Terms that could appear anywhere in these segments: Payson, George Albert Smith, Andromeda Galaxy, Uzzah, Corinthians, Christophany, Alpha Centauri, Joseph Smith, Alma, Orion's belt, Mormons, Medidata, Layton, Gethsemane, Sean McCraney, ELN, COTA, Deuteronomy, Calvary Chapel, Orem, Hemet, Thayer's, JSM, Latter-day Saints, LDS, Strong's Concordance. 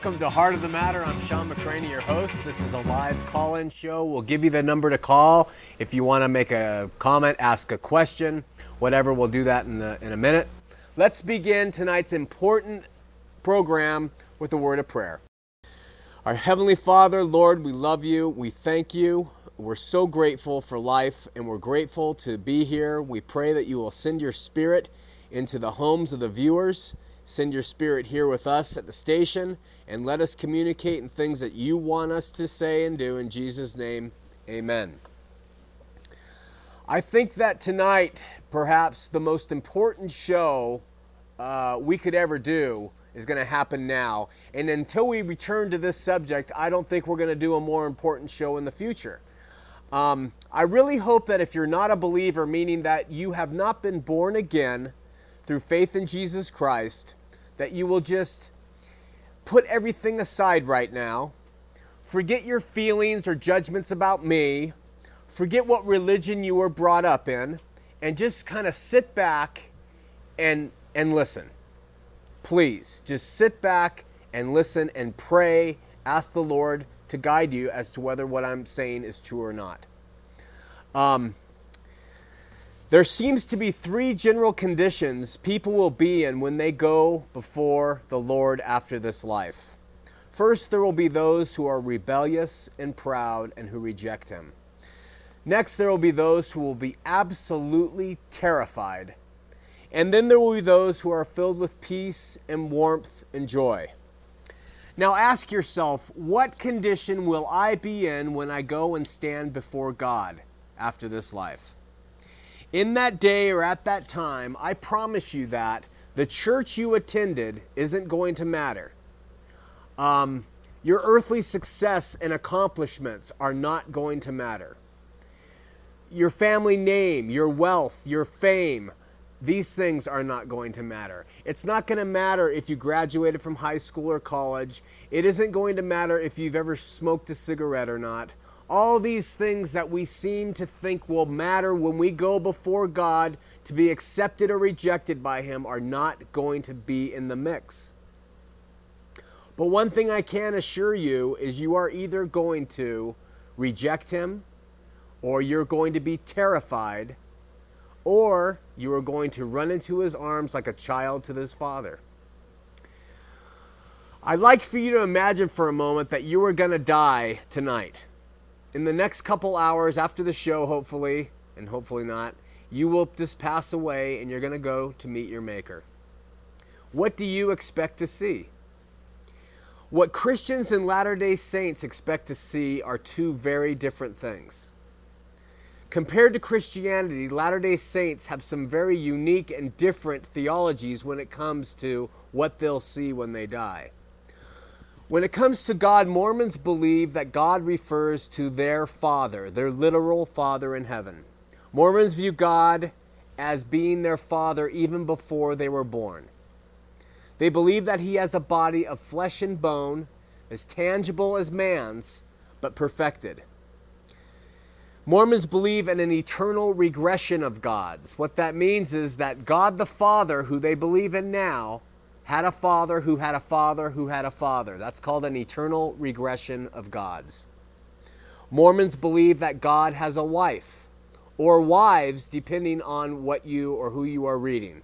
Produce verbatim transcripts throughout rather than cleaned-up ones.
Welcome to Heart of the Matter. I'm Sean McCraney, your host. This is a live call-in show. We'll give you the number to call if you want to make a comment, ask a question, whatever. We'll do that in, the, in a minute. Let's begin tonight's important program with a word of prayer. Our Heavenly Father, Lord, we love you. We thank you. We're so grateful for life, and we're grateful to be here. We pray that you will send your spirit into the homes of the viewers. Send your spirit here with us at the station, and let us communicate in things that you want us to say and do. In Jesus' name, amen. I think that tonight, perhaps the most important show uh, we could ever do is going to happen now. And until we return to this subject, I don't think we're going to do a more important show in the future. Um, I really hope that if you're not a believer, meaning that you have not been born again through faith in Jesus Christ, that you will just put everything aside right now. Forget your feelings or judgments about me. Forget what religion you were brought up in, and just kind of sit back and and listen. Please, just sit back and listen and pray. Ask the Lord to guide you as to whether what I'm saying is true or not. Um, There seems to be three general conditions people will be in when they go before the Lord after this life. First, there will be those who are rebellious and proud and who reject Him. Next, there will be those who will be absolutely terrified. And then there will be those who are filled with peace and warmth and joy. Now ask yourself, what condition will I be in when I go and stand before God after this life? In that day or at that time, I promise you that the church you attended isn't going to matter. Um, your earthly success and accomplishments are not going to matter. Your family name, your wealth, your fame, these things are not going to matter. It's not going to matter if you graduated from high school or college. It isn't going to matter if you've ever smoked a cigarette or not. All these things that we seem to think will matter when we go before God to be accepted or rejected by Him are not going to be in the mix. But one thing I can assure you is you are either going to reject Him, or you're going to be terrified, or you are going to run into His arms like a child to his father. I'd like for you to imagine for a moment that you are going to die tonight. In the next couple hours after the show, hopefully, and hopefully not, you will just pass away and you're going to go to meet your Maker. What do you expect to see? What Christians and Latter-day Saints expect to see are two very different things. Compared to Christianity, Latter-day Saints have some very unique and different theologies when it comes to what they'll see when they die. When it comes to God, Mormons believe that God refers to their Father, their literal Father in heaven. Mormons view God as being their Father even before they were born. They believe that He has a body of flesh and bone, as tangible as man's, but perfected. Mormons believe in an eternal regression of gods. What that means is that God the Father, who they believe in now, had a father who had a father who had a father. That's called an eternal regression of gods. Mormons believe that God has a wife, or wives, depending on what you or who you are reading.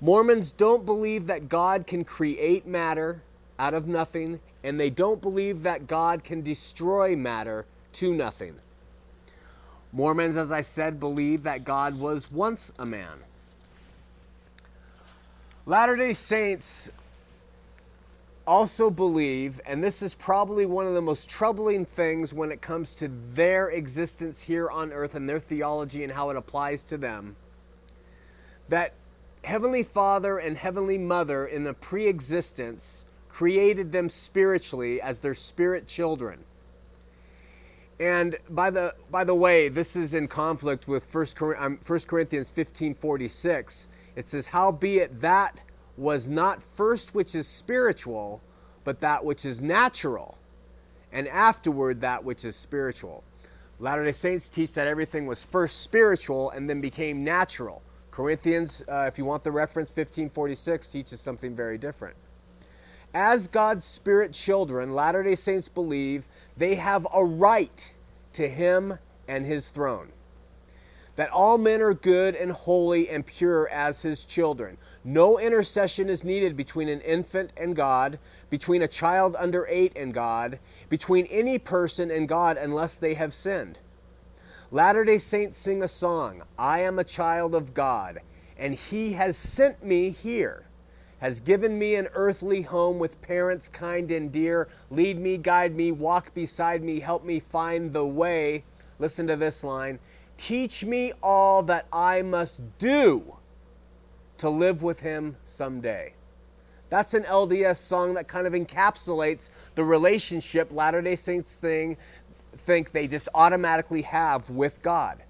Mormons don't believe that God can create matter out of nothing, and they don't believe that God can destroy matter to nothing. Mormons, as I said, believe that God was once a man. Latter-day Saints also believe, and this is probably one of the most troubling things when it comes to their existence here on earth and their theology and how it applies to them, that Heavenly Father and Heavenly Mother in the pre-existence created them spiritually as their spirit children. And by the by the way, this is in conflict with First Corinthians fifteen forty-six. It says, "Howbeit that was not first which is spiritual, but that which is natural, and afterward that which is spiritual." Latter-day Saints teach that everything was first spiritual and then became natural. Corinthians, uh, if you want the reference, fifteen forty-six teaches something very different. As God's spirit children, Latter-day Saints believe they have a right to Him and His throne. That all men are good and holy and pure as His children. No intercession is needed between an infant and God, between a child under eight and God, between any person and God unless they have sinned. Latter-day Saints sing a song, "I am a child of God, and He has sent me here, has given me an earthly home with parents kind and dear. Lead me, guide me, walk beside me, help me find the way." Listen to this line. "Teach me all that I must do to live with Him someday." That's an L D S song that kind of encapsulates the relationship Latter-day Saints thing, think they just automatically have with God.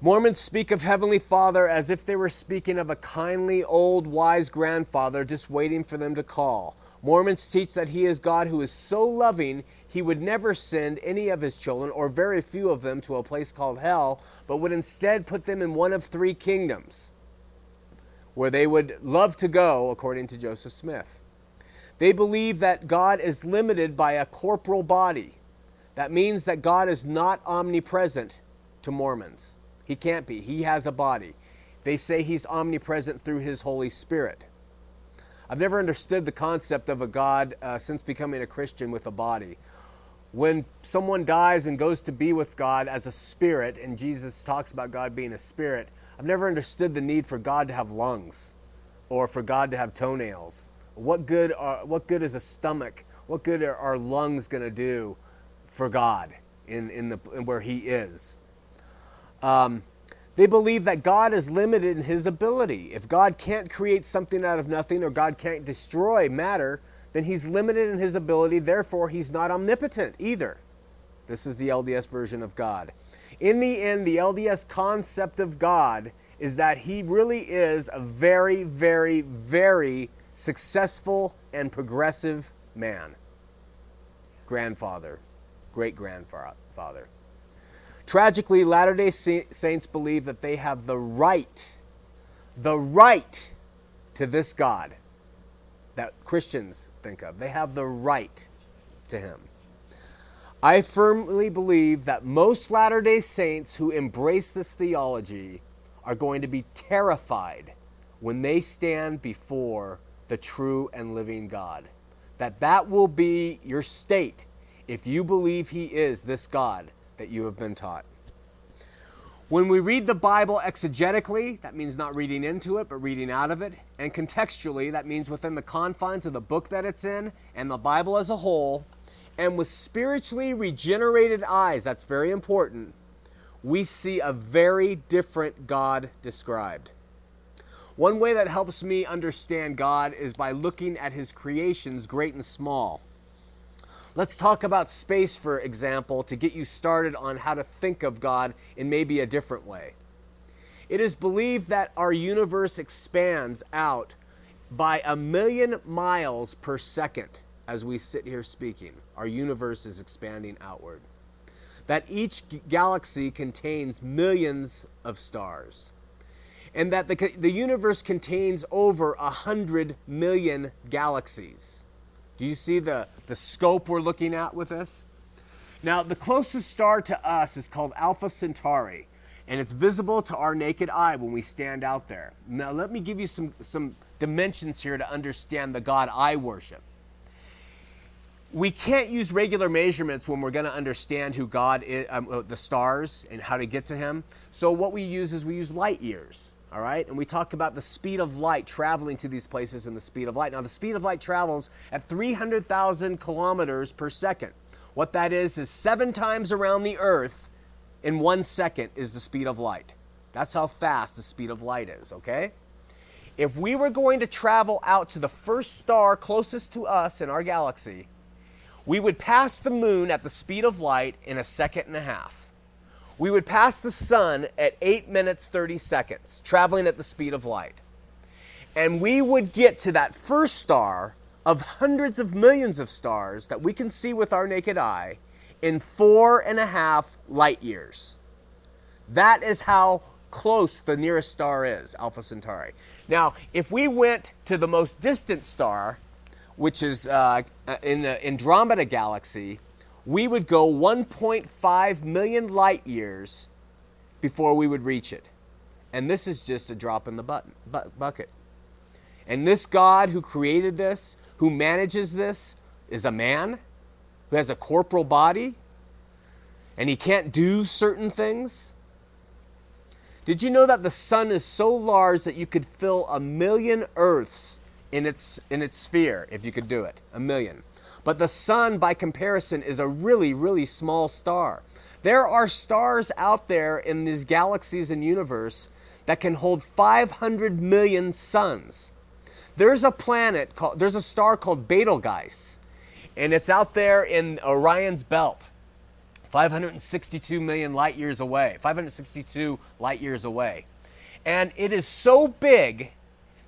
Mormons speak of Heavenly Father as if they were speaking of a kindly, old, wise grandfather just waiting for them to call. Mormons teach that He is God who is so loving, He would never send any of His children, or very few of them, to a place called hell, but would instead put them in one of three kingdoms, where they would love to go, according to Joseph Smith. They believe that God is limited by a corporal body. That means that God is not omnipresent to Mormons. He can't be. He has a body. They say He's omnipresent through His Holy Spirit. I've never understood the concept of a God uh, since becoming a Christian with a body. When someone dies and goes to be with God as a spirit, and Jesus talks about God being a spirit, I've never understood the need for God to have lungs or for God to have toenails. What good are, what good is a stomach? What good are, are lungs going to do for God in, in the in where He is? Um, they believe that God is limited in His ability. If God can't create something out of nothing, or God can't destroy matter, then He's limited in His ability. Therefore, He's not omnipotent either. This is the L D S version of God. In the end, the L D S concept of God is that He really is a very, very, very successful and progressive man. Grandfather, great-grandfather. Tragically, Latter-day Saints believe that they have the right, the right to this God that Christians think of. They have the right to Him. I firmly believe that most Latter-day Saints who embrace this theology are going to be terrified when they stand before the true and living God. That that will be your state if you believe He is this God that you have been taught. When we read the Bible exegetically, that means not reading into it, but reading out of it, and contextually, that means within the confines of the book that it's in, and the Bible as a whole, and with spiritually regenerated eyes, that's very important, we see a very different God described. One way that helps me understand God is by looking at His creations, great and small. Let's talk about space, for example, to get you started on how to think of God in maybe a different way. It is believed that our universe expands out by a million miles per second as we sit here speaking. Our universe is expanding outward. That each galaxy contains millions of stars. And that the, the universe contains over a hundred million galaxies. Do you see the, the scope we're looking at with this? Now, the closest star to us is called Alpha Centauri, and it's visible to our naked eye when we stand out there. Now, let me give you some, some dimensions here to understand the God I worship. We can't use regular measurements when we're going to understand who God is, um, the stars, and how to get to Him. So what we use is we use light years. All right, and we talk about the speed of light traveling to these places and the speed of light. Now, the speed of light travels at three hundred thousand kilometers per second. What that is is seven times around the Earth in one second is the speed of light. That's how fast the speed of light is, okay? If we were going to travel out to the first star closest to us in our galaxy, we would pass the moon at the speed of light in a second and a half. We would pass the sun at eight minutes, thirty seconds, traveling at the speed of light. And we would get to that first star of hundreds of millions of stars that we can see with our naked eye in four and a half light years. That is how close the nearest star is, Alpha Centauri. Now, if we went to the most distant star, which is uh, in the Andromeda Galaxy, we would go one point five million light years before we would reach it. And this is just a drop in the button, bu- bucket. And this God who created this, who manages this, is a man who has a corporal body, and he can't do certain things. Did you know that the sun is so large that you could fill a million Earths in its, in its sphere, if you could do it? A million. But the sun, by comparison, is a really, really small star. There are stars out there in these galaxies and universe that can hold five hundred million suns. There's a planet called, there's a star called Betelgeuse, and it's out there in Orion's belt, five hundred sixty-two million light years away, five hundred sixty-two light years away. And it is so big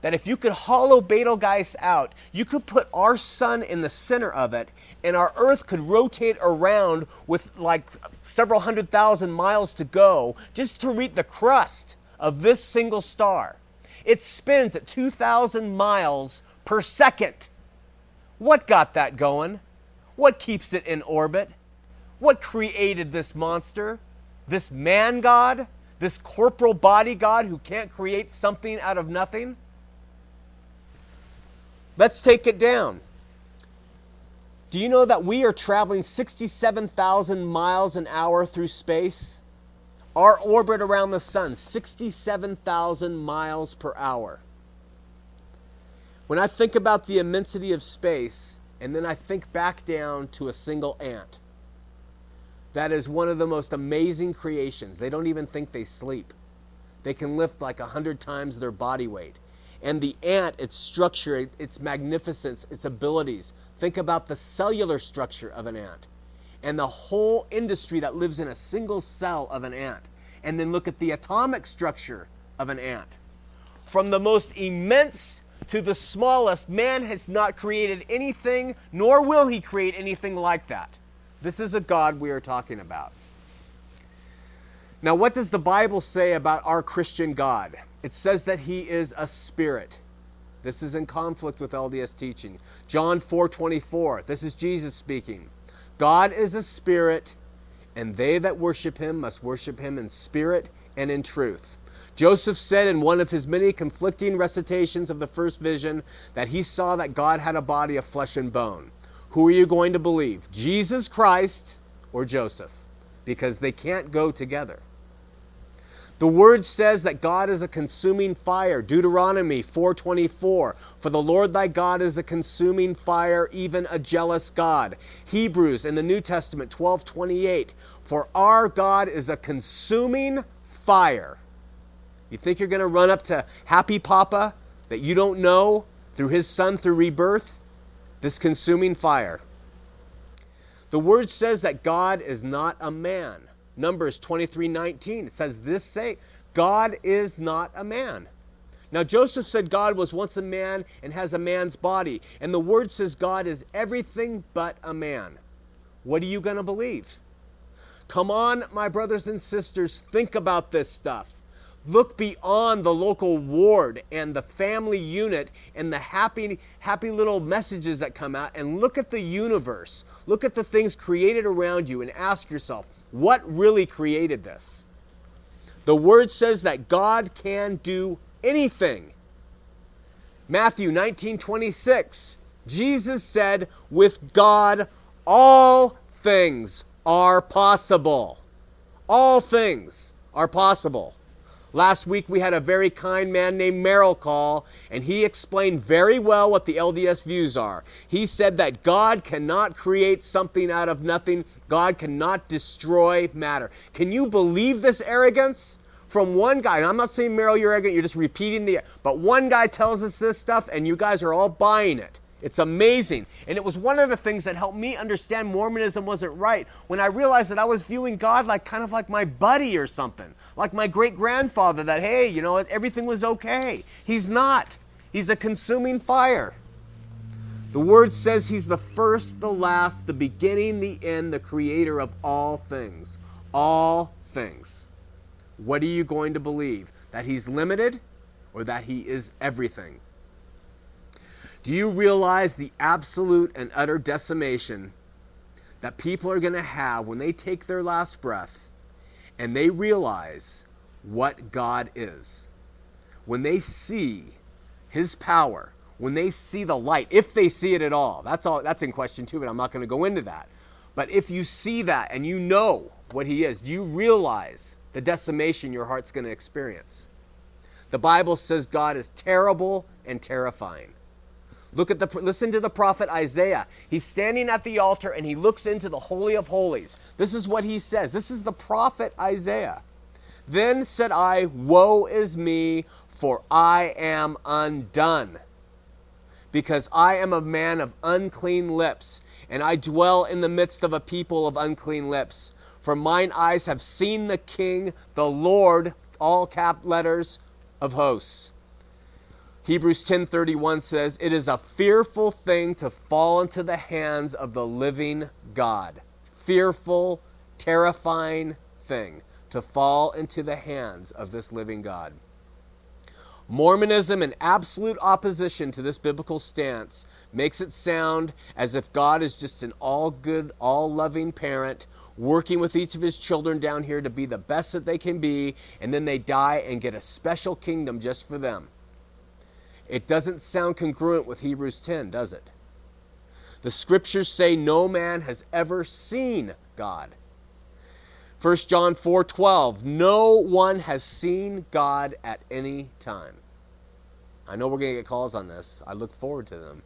that if you could hollow Betelgeuse out, you could put our sun in the center of it, and our Earth could rotate around with like several hundred thousand miles to go just to reach the crust of this single star. It spins at two thousand miles per second. What got that going? What keeps it in orbit? What created this monster, this man god, this corporal body god who can't create something out of nothing? Let's take it down. Do you know that we are traveling sixty-seven thousand miles an hour through space? Our orbit around the sun, sixty-seven thousand miles per hour. When I think about the immensity of space, and then I think back down to a single ant, that is one of the most amazing creations. They don't even think they sleep. They can lift like a hundred times their body weight. And the ant, its structure, its magnificence, its abilities. Think about the cellular structure of an ant and the whole industry that lives in a single cell of an ant. And then look at the atomic structure of an ant. From the most immense to the smallest, man has not created anything, nor will he create anything like that. This is a God we are talking about. Now, what does the Bible say about our Christian God? It says that he is a spirit. This is in conflict with L D S teaching. John four twenty-four, this is Jesus speaking. God is a spirit, and they that worship him must worship him in spirit and in truth. Joseph said in one of his many conflicting recitations of the first vision that he saw that God had a body of flesh and bone. Who are you going to believe, Jesus Christ or Joseph? Because they can't go together. The word says that God is a consuming fire. Deuteronomy four twenty-four, for the Lord thy God is a consuming fire, even a jealous God. Hebrews in the New Testament twelve twenty-eight, for our God is a consuming fire. You think you're going to run up to Happy Papa that you don't know through his son through rebirth? This consuming fire. The word says that God is not a man. Numbers twenty-three nineteen, it says this say, God is not a man. Now Joseph said God was once a man and has a man's body. And the word says God is everything but a man. What are you going to believe? Come on, my brothers and sisters, think about this stuff. Look beyond the local ward and the family unit and the happy, happy little messages that come out and look at the universe. Look at the things created around you and ask yourself, what really created this? The word says that God can do anything. Matthew nineteen twenty-six, Jesus said, with God, all things are possible. All things are possible. Last week, we had a very kind man named Merrill call, and he explained very well what the L D S views are. He said that God cannot create something out of nothing. God cannot destroy matter. Can you believe this arrogance from one guy? And I'm not saying, Merrill, you're arrogant. You're just repeating the... But one guy tells us this stuff, and you guys are all buying it. It's amazing. And it was one of the things that helped me understand Mormonism wasn't right when I realized that I was viewing God like kind of like my buddy or something, like my great-grandfather that, hey, you know, everything was okay. He's not. He's a consuming fire. The word says he's the first, the last, the beginning, the end, the creator of all things. All things. What are you going to believe? That he's limited or that he is everything? Do you realize the absolute and utter decimation that people are going to have when they take their last breath and they realize what God is? When they see his power, when they see the light, if they see it at all, that's all, that's in question too, but I'm not going to go into that. But if you see that and you know what he is, do you realize the decimation your heart's going to experience? The Bible says God is terrible and terrifying. Look at the, listen to the prophet Isaiah. He's standing at the altar and he looks into the Holy of Holies. This is what he says. This is the prophet Isaiah. Then said I, woe is me, for I am undone, because I am a man of unclean lips, and I dwell in the midst of a people of unclean lips. For mine eyes have seen the King, the Lord, all cap letters, of hosts. Hebrews ten thirty-one says, it is a fearful thing to fall into the hands of the living God. Fearful, terrifying thing to fall into the hands of this living God. Mormonism, in absolute opposition to this biblical stance, makes it sound as if God is just an all-good, all-loving parent working with each of his children down here to be the best that they can be, and then they die and get a special kingdom just for them. It doesn't sound congruent with Hebrews ten, does it? The scriptures say no man has ever seen God. First John four twelve, no one has seen God at any time. I know we're going to get calls on this. I look forward to them.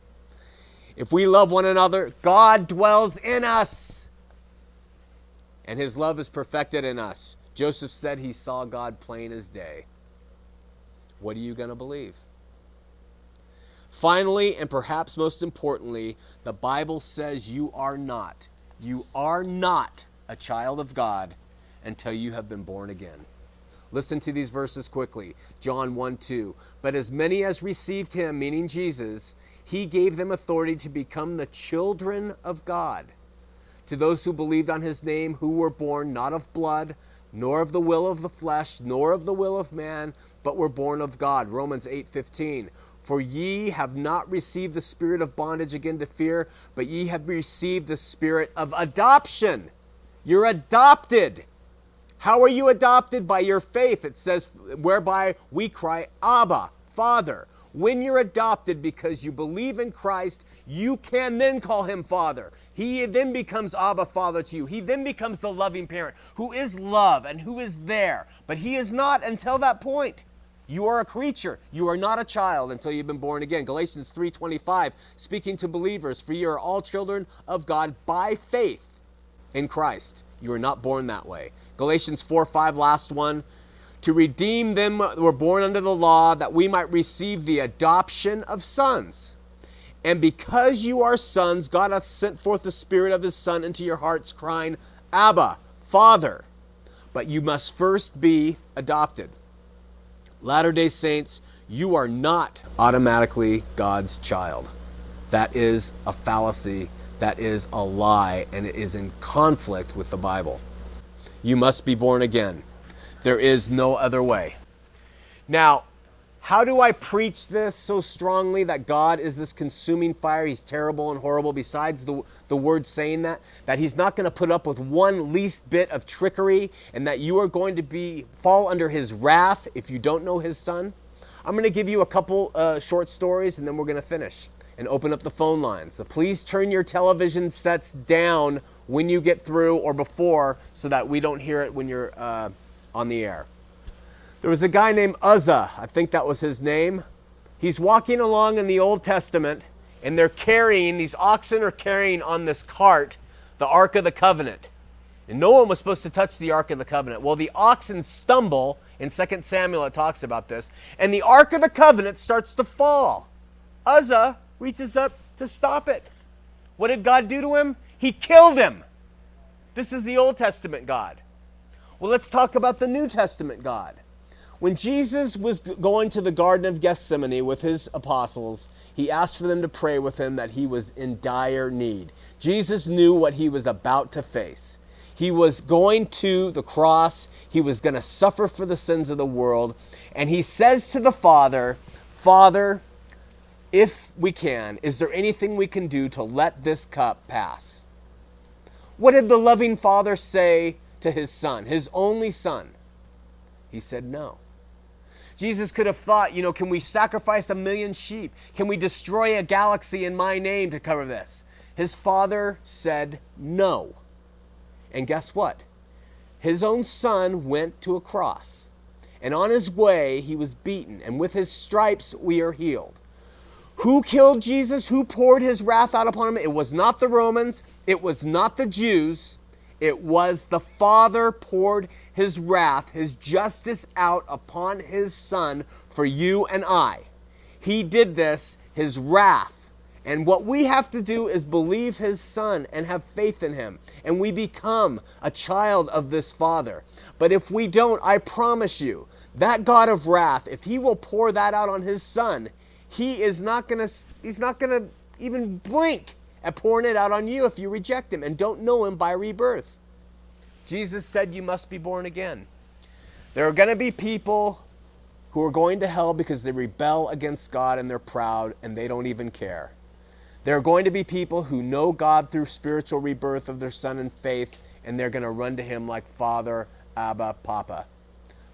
If we love one another, God dwells in us, and his love is perfected in us. Joseph said he saw God plain as day. What are you going to believe? Finally, and perhaps most importantly, the Bible says you are not, you are not a child of God until you have been born again. Listen to these verses quickly. John one two. But as many as received him, meaning Jesus, he gave them authority to become the children of God, to those who believed on his name, who were born not of blood, nor of the will of the flesh, nor of the will of man, but were born of God. Romans eight fifteen. For ye have not received the spirit of bondage again to fear, but ye have received the spirit of adoption. You're adopted. How are you adopted? By your faith. It says, whereby we cry, Abba, Father. When you're adopted because you believe in Christ, you can then call him Father. He then becomes Abba, Father to you. He then becomes the loving parent who is love and who is there. But he is not until that point. You are a creature. You are not a child until you've been born again. Galatians three twenty-five, speaking to believers, for you are all children of God by faith in Christ. You are not born that way. Galatians four five, last one. To redeem them were born under the law, that we might receive the adoption of sons. And because you are sons, God hath sent forth the Spirit of his Son into your hearts, crying, Abba, Father. But you must first be adopted. Latter-day Saints, you are not automatically God's child. That is a fallacy. That is a lie, and it is in conflict with the Bible. You must be born again. There is no other way. Now, how do I preach this so strongly that God is this consuming fire? He's terrible and horrible, besides the, the word saying that, that he's not going to put up with one least bit of trickery, and that you are going to be fall under his wrath if you don't know his Son. I'm going to give you a couple uh, short stories, and then we're going to finish and open up the phone lines. So please turn your television sets down when you get through or before, so that we don't hear it when you're uh, on the air. There was a guy named Uzzah, I think that was his name. He's walking along in the Old Testament, and they're carrying, these oxen are carrying on this cart, the Ark of the Covenant. And no one was supposed to touch the Ark of the Covenant. Well, the oxen stumble, in Second Samuel it talks about this, and the Ark of the Covenant starts to fall. Uzzah reaches up to stop it. What did God do to him? He killed him. This is the Old Testament God. Well, let's talk about the New Testament God. When Jesus was going to the Garden of Gethsemane with his apostles, he asked for them to pray with him that he was in dire need. Jesus knew what he was about to face. He was going to the cross. He was going to suffer for the sins of the world. And he says to the Father, Father, if we can, is there anything we can do to let this cup pass? What did the loving Father say to his son, his only son? He said no. Jesus could have thought, you know, can we sacrifice a million sheep? Can we destroy a galaxy in my name to cover this? His Father said no. And guess what? His own son went to a cross. And on his way, he was beaten. And with his stripes, we are healed. Who killed Jesus? Who poured his wrath out upon him? It was not the Romans. It was not the Jews. It was the Father poured his wrath, his justice out upon his Son for you and I. He did this, his wrath. And what we have to do is believe his Son and have faith in him. And we become a child of this Father. But if we don't, I promise you, that God of wrath, if he will pour that out on his Son, He is not gonna, he's not gonna even blink at pouring it out on you if you reject him and don't know him by rebirth. Jesus said you must be born again. There are gonna be people who are going to hell because they rebel against God and they're proud and they don't even care. There are going to be people who know God through spiritual rebirth of their son in faith, and they're gonna run to him like Father, Abba, Papa.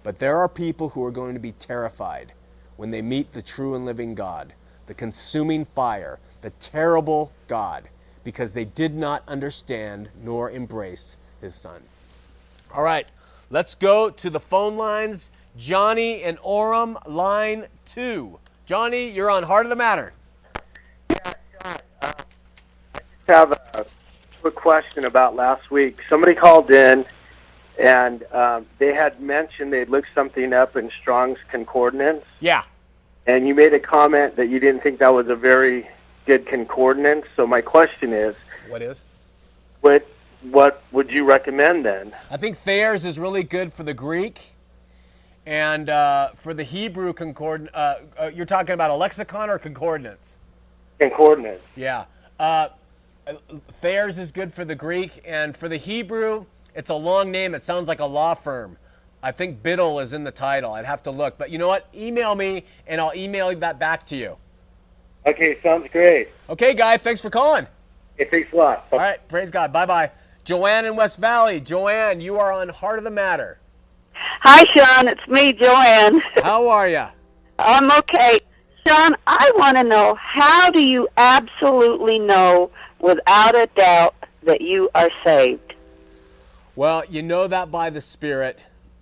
But there are people who are going to be terrified when they meet the true and living God, the consuming fire, the terrible God, because they did not understand nor embrace his Son. All right, let's go to the phone lines. Johnny and Orem, line two. Johnny, you're on Heart of the Matter. Yeah, John, uh, I just have a quick question about last week. Somebody called in, and um, they had mentioned they'd looked something up in Strong's Concordance. Yeah. And you made a comment that you didn't think that was a very good concordance. So my question is, what is? What What would you recommend then? I think Thayer's is really good for the Greek, and uh, for the Hebrew concordance. Uh, uh, you're talking about a lexicon or concordance? Concordance. Yeah. Uh, Thayer's is good for the Greek, and for the Hebrew, it's a long name. It sounds like a law firm. I think Biddle is in the title. I'd have to look. But you know what? Email me, and I'll email that back to you. Okay, sounds great. Okay, guy, thanks for calling. Hey, thanks a lot. All right, praise God. Bye-bye. Joanne in West Valley. Joanne, you are on Heart of the Matter. Hi, Sean. It's me, Joanne. How are you? I'm okay. Sean, I want to know, how do you absolutely know without a doubt that you are saved? Well, you know that by the Spirit,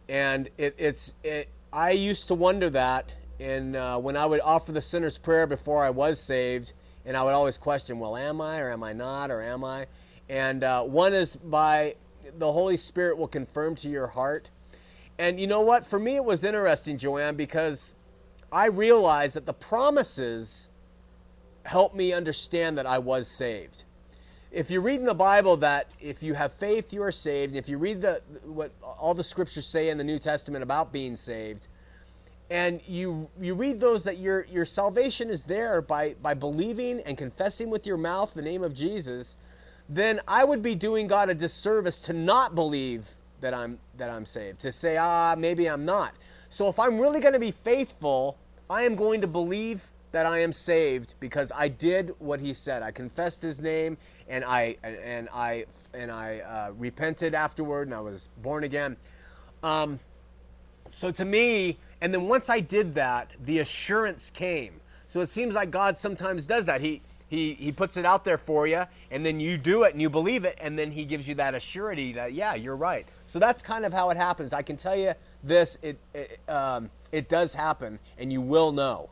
and it, it's. It, I used to wonder that, and uh, when I would offer the sinner's prayer before I was saved, and I would always question, well, am I, or am I not, or am I? And uh, one is by the Holy Spirit will confirm to your heart. And you know what? For me, it was interesting, Joanne, because I realized that the promises helped me understand that I was saved. If you read in the Bible that if you have faith, you are saved, and if you read the, what all the scriptures say in the New Testament about being saved, and you you read those that your your salvation is there by, by believing and confessing with your mouth the name of Jesus, then I would be doing God a disservice to not believe that I'm, that I'm saved, to say, ah, maybe I'm not. So if I'm really going to be faithful, I am going to believe that I am saved because I did what he said. I confessed his name, and I and I and I uh, repented afterward, and I was born again. Um, so to me, and then once I did that, the assurance came. So it seems like God sometimes does that. He he he puts it out there for you, and then you do it and you believe it, and then he gives you that assurity that yeah, you're right. So that's kind of how it happens. I can tell you this: it it, um, it does happen, and you will know.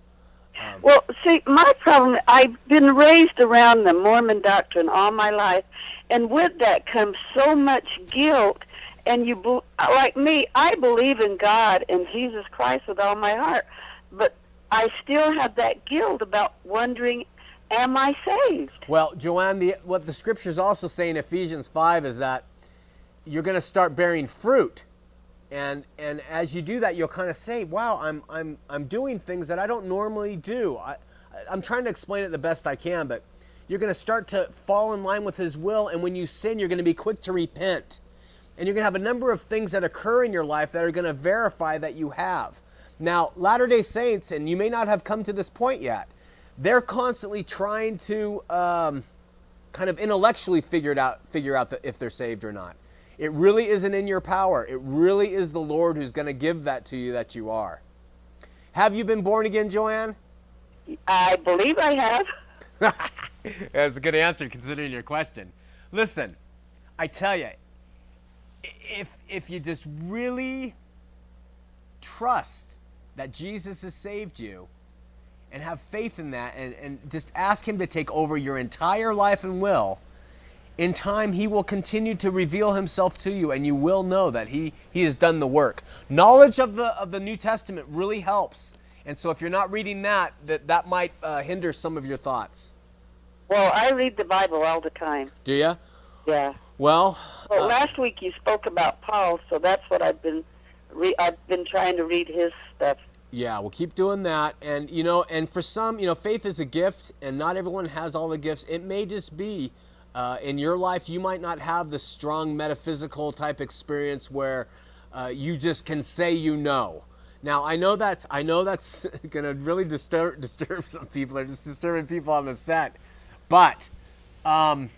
Um, well, see, my problem, I've been raised around the Mormon doctrine all my life, and with that comes so much guilt, and you, like me, I believe in God and Jesus Christ with all my heart, but I still have that guilt about wondering, am I saved? Well, Joanne, the, what the scriptures also say in Ephesians five is that you're going to start bearing fruit. And and as you do that, you'll kind of say, wow, I'm I'm I'm doing things that I don't normally do. I, I'm trying to explain it the best I can, but you're going to start to fall in line with his will. And when you sin, you're going to be quick to repent. And you're going to have a number of things that occur in your life that are going to verify that you have. Now, Latter-day Saints, and you may not have come to this point yet, they're constantly trying to um, kind of intellectually figure it out, figure out the, if they're saved or not. It really isn't in your power. It really is the Lord who's going to give that to you that you are. Have you been born again, Joanne? I believe I have. That's a good answer considering your question. Listen, I tell you, if, if you just really trust that Jesus has saved you and have faith in that and, and just ask him to take over your entire life and will, in time he will continue to reveal himself to you and you will know that he, he has done the work. Knowledge of the, of the New Testament really helps. And so if you're not reading that, that, that might uh, hinder some of your thoughts. Well, I read the Bible all the time. Do you? Yeah. Well, well uh, last week you spoke about Paul, so that's what I've been re I've been trying to read his stuff. Yeah, well, keep doing that. And you know, and for some, you know, faith is a gift and not everyone has all the gifts. It may just be uh, in your life you might not have the strong metaphysical type experience where uh, you just can say you know. Now, I know that's I know that's going to really disturb disturb some people. It's disturbing people on the set. But um,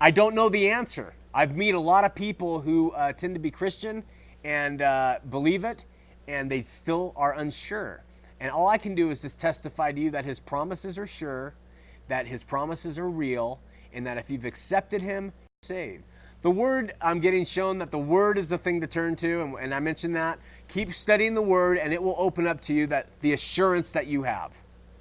I don't know the answer. I've met a lot of people who uh, tend to be Christian and uh, believe it, and they still are unsure. And all I can do is just testify to you that his promises are sure, that his promises are real, and that if you've accepted him, you're saved. The Word, I'm getting shown that the Word is the thing to turn to, and, and I mentioned that. Keep studying the Word, and it will open up to you that the assurance that you have.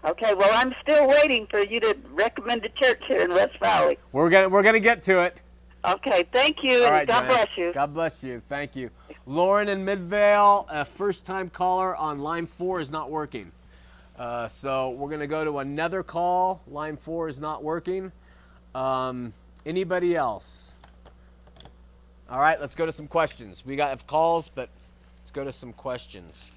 Okay, well, I'm still waiting for you to recommend a church here in West Valley. We're gonna we're gonna get to it. Okay, thank you. All right, God Joanne. Bless you. God bless you. Thank you. Lauren in Midvale, a first-time caller on line four is not working. Uh, so we're gonna go to another call. Line four is not working. Um, anybody else? All right, let's go to some questions. We got calls, but let's go to some questions.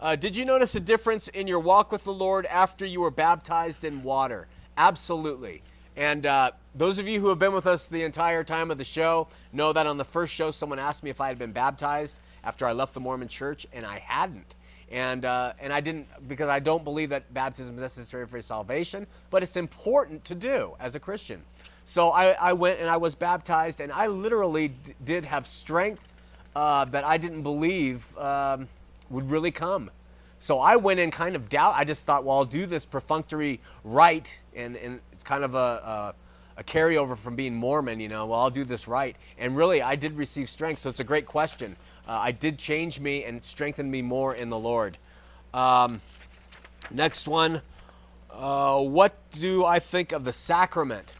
Uh, did you notice a difference in your walk with the Lord after you were baptized in water? Absolutely. And uh, those of you who have been with us the entire time of the show know that on the first show, someone asked me if I had been baptized after I left the Mormon church, and I hadn't. And, uh, and I didn't, because I don't believe that baptism is necessary for salvation, but it's important to do as a Christian. So I, I went and I was baptized, and I literally d did have strength uh, that I didn't believe um, would really come. So I went in kind of doubt. I just thought, well, I'll do this perfunctory right, and, and it's kind of a, a, a carryover from being Mormon, you know, well, I'll do this right. And really, I did receive strength, so it's a great question. Uh, I did change me and strengthen me more in the Lord. Um, next one, uh, what do I think of the sacrament?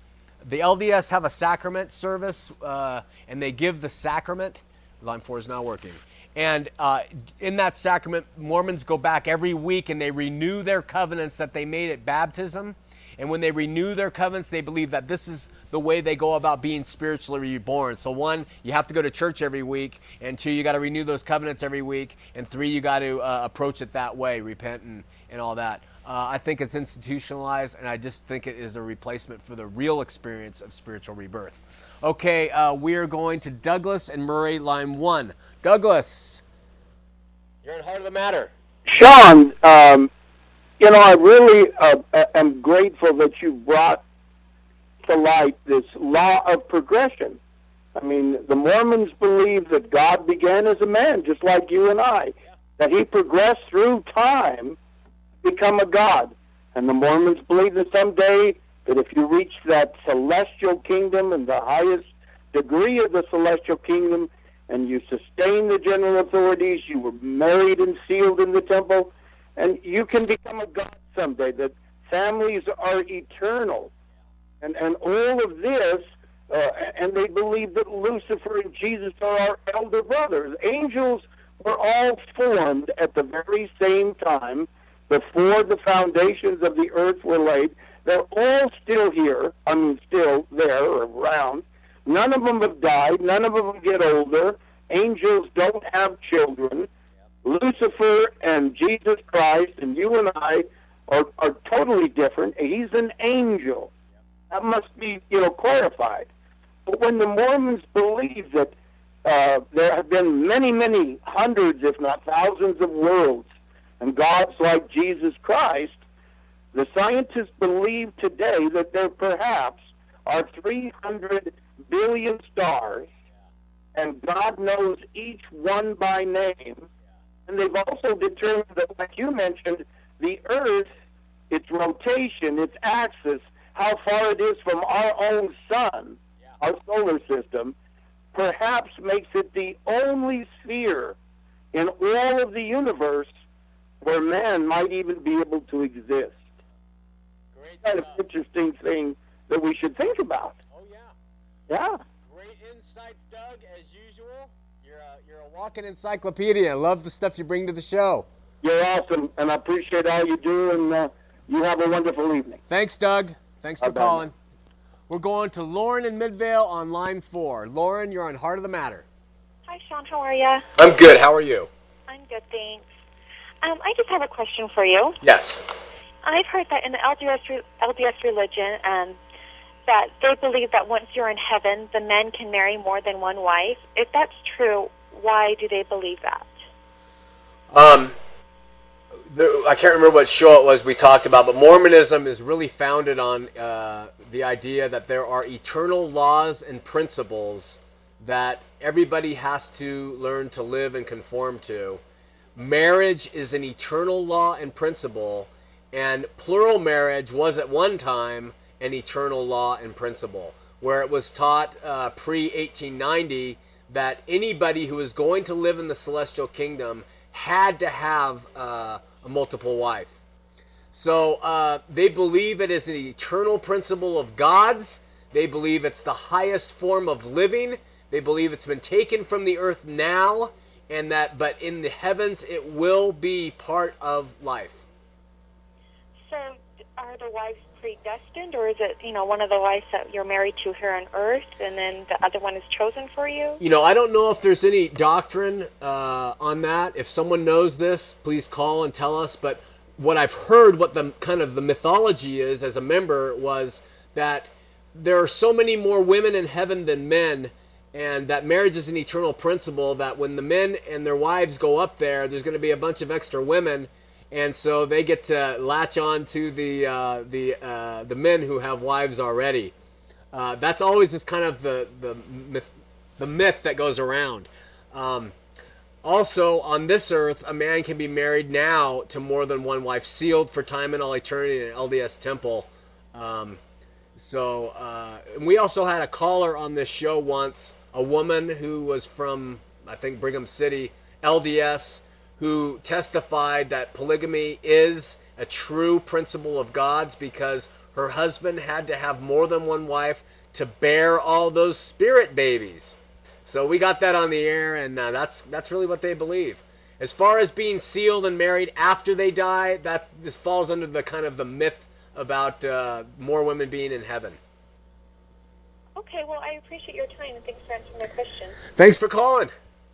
The L D S have a sacrament service, uh, and they give the sacrament. Line four is not working. And uh, in that sacrament, Mormons go back every week and they renew their covenants that they made at baptism. And when they renew their covenants, they believe that this is the way they go about being spiritually reborn. So one, you have to go to church every week. And two, you got to renew those covenants every week. And three, you got to uh, approach it that way, repent and, and all that. Uh, I think it's institutionalized, and I just think it is a replacement for the real experience of spiritual rebirth. Okay, uh, we are going to Douglas and Murray, line one. Douglas, you're in Heart of the Matter. Sean, um, you know, I really uh, am grateful that you brought to light this law of progression. I mean, the Mormons believe that God began as a man, just like you and I, yeah. That he progressed through time, become a god. And the Mormons believe that someday that if you reach that celestial kingdom and the highest degree of the celestial kingdom and you sustain the general authorities, you were married and sealed in the temple, and you can become a god someday, that families are eternal. And, and all of this, uh, and they believe that Lucifer and Jesus are our elder brothers. Angels were all formed at the very same time before the foundations of the earth were laid. They're all still here, I mean still there or around. None of them have died. None of them get older. Angels don't have children. Yep. Lucifer and Jesus Christ and you and I are, are totally different. He's an angel. Yep. That must be, you know, clarified. But when the Mormons believe that Uh, there have been many, many hundreds, if not thousands of worlds, and gods like Jesus Christ. The scientists believe today that there perhaps are three hundred billion stars, and God knows each one by name. And they've also determined that, like you mentioned, the Earth, its rotation, its axis, how far it is from our own sun, our solar system, perhaps makes it the only sphere in all of the universe where man might even be able to exist. Great kind of interesting thing that we should think about. Oh, yeah. Yeah. Great insights, Doug, as usual. You're a, you're a walking encyclopedia. I love the stuff you bring to the show. You're awesome, and I appreciate all you do, and uh, you have a wonderful evening. Thanks, Doug. Thanks for calling. We're going to Lauren in Midvale on line four. Lauren, you're on Heart of the Matter. Hi, Sean. How are you? I'm good. How are you? I'm good, thanks. Um, I just have a question for you. Yes. I've heard that in the L D S, L D S religion um, that they believe that once you're in heaven, the men can marry more than one wife. If that's true, why do they believe that? Um, the, I can't remember what show it was we talked about, but Mormonism is really founded on uh, the idea that there are eternal laws and principles that everybody has to learn to live and conform to. Marriage is an eternal law and principle, and plural marriage was at one time an eternal law and principle, where it was taught uh, pre eighteen ninety that anybody who was going to live in the celestial kingdom had to have uh, a multiple wife. So uh, they believe it is an eternal principle of God's. They believe it's the highest form of living. They believe it's been taken from the earth now, and that, but in the heavens, it will be part of life. So are the wives predestined, or is it, you know, one of the wives that you're married to here on earth and then the other one is chosen for you? You know, I don't know if there's any doctrine uh, on that. If someone knows this, please call and tell us. But what I've heard, what the kind of the mythology is as a member, was that there are so many more women in heaven than men, and that marriage is an eternal principle, that when the men and their wives go up there, there's going to be a bunch of extra women. And so they get to latch on to the uh, the uh, the men who have wives already. Uh, that's always this kind of the the myth, the myth that goes around. Um, also, on this earth, a man can be married now to more than one wife, sealed for time and all eternity in an L D S temple. Um, so, uh, and we also had a caller on this show once, a woman who was from, I think, Brigham City, L D S, who testified that polygamy is a true principle of God's because her husband had to have more than one wife to bear all those spirit babies. So we got that on the air, and uh, that's that's really what they believe. As far as being sealed and married after they die, that this falls under the kind of the myth about uh, more women being in heaven. Okay, well, I appreciate your time, and thanks for answering my question. Thanks for calling.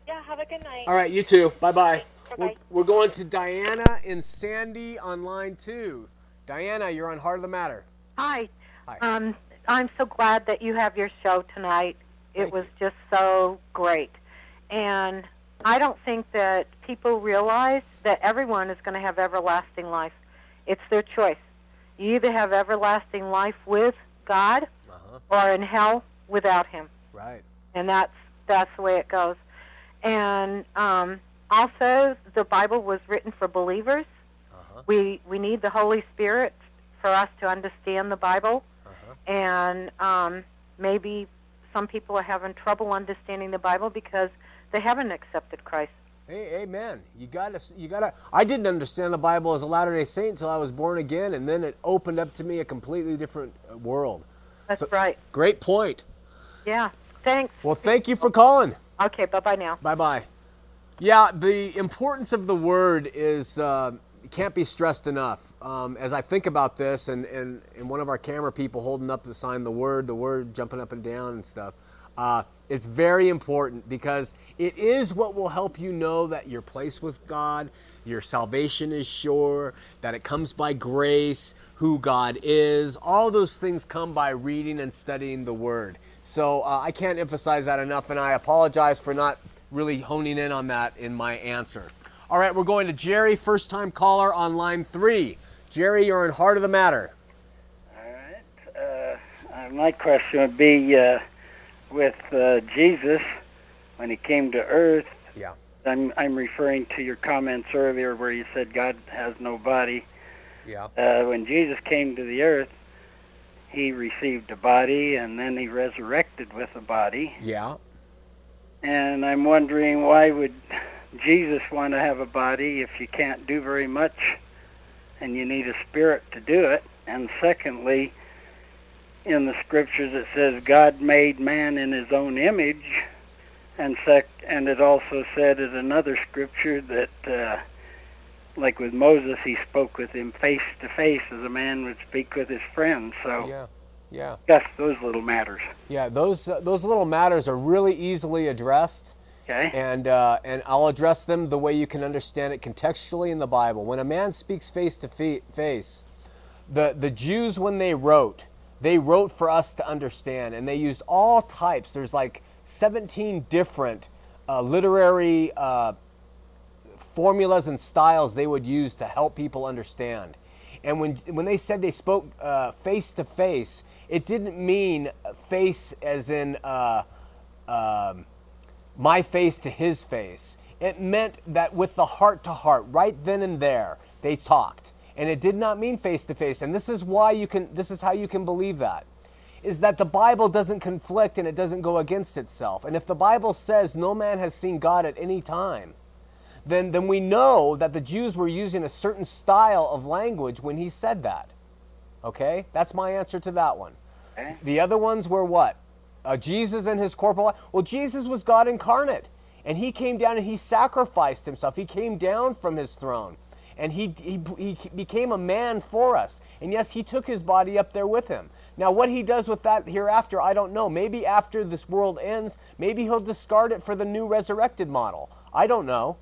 Yeah, have a good night. All right, you too. Bye-bye. We're, we're going to Diana and Sandy on line two. Diana, you're on Heart of the Matter. Hi. Hi. Um, I'm so glad that you have your show tonight. It Thank was you. just so great. And I don't think that people realize that everyone is going to have everlasting life. It's their choice. You either have everlasting life with God uh-huh. or in hell without him. Right. And that's, that's the way it goes. And... Um, also, the Bible was written for believers. Uh-huh. We we need the Holy Spirit for us to understand the Bible. Uh-huh. And um, maybe some people are having trouble understanding the Bible because they haven't accepted Christ. Hey, amen. You gotta, you gotta. I didn't understand the Bible as a Latter-day Saint until I was born again, and then it opened up to me a completely different world. That's so, right. Great point. Yeah. Thanks. Well, thank you for calling. Okay. Bye bye now. Bye bye. Yeah, the importance of the word is uh, can't be stressed enough. Um, as I think about this, and, and, and one of our camera people holding up the sign, the word, the word, jumping up and down and stuff, Uh, it's very important because it is what will help you know that your place with God, your salvation is sure, that it comes by grace, who God is. All those things come by reading and studying the Word. So uh, I can't emphasize that enough, and I apologize for not really honing in on that in my answer. All right, we're going to Jerry, first-time caller on line three. Jerry, you're in heart of the matter. All right. Uh, my question would be uh, with uh, Jesus, when he came to earth, yeah. I'm, I'm referring to your comments earlier where you said God has no body. Yeah. Uh, when Jesus came to the earth, he received a body, and then he resurrected with a body. Yeah. And I'm wondering, why would Jesus want to have a body if you can't do very much and you need a spirit to do it? And secondly, in the scriptures it says God made man in his own image, and sec and it also said in another scripture that uh, like with Moses, he spoke with him face to face as a man would speak with his friend. So yeah, yeah, just those little matters. Yeah, those uh, those little matters are really easily addressed. Okay. And uh, and I'll address them the way you can understand it contextually in the Bible. When a man speaks face to fe face, the the Jews, when they wrote, they wrote for us to understand, and they used all types. There's like seventeen different uh, literary Uh, formulas and styles they would use to help people understand. And when when they said they spoke uh, face to face, it didn't mean face as in uh, uh, my face to his face. It meant that with the heart to heart, right then and there, they talked. And it did not mean face to face. And this is why you can, this is how you can believe that, is that the Bible doesn't conflict and it doesn't go against itself. And if the Bible says no man has seen God at any time, Then, then we know that the Jews were using a certain style of language when he said that. Okay? That's my answer to that one. Okay. The other ones were what? Uh, Jesus and his corporal life. Well, Jesus was God incarnate, and he came down and he sacrificed himself. He came down from his throne, and he, he, he became a man for us. And yes, he took his body up there with him. Now, what he does with that hereafter, I don't know. Maybe after this world ends, maybe he'll discard it for the new resurrected model. I don't know.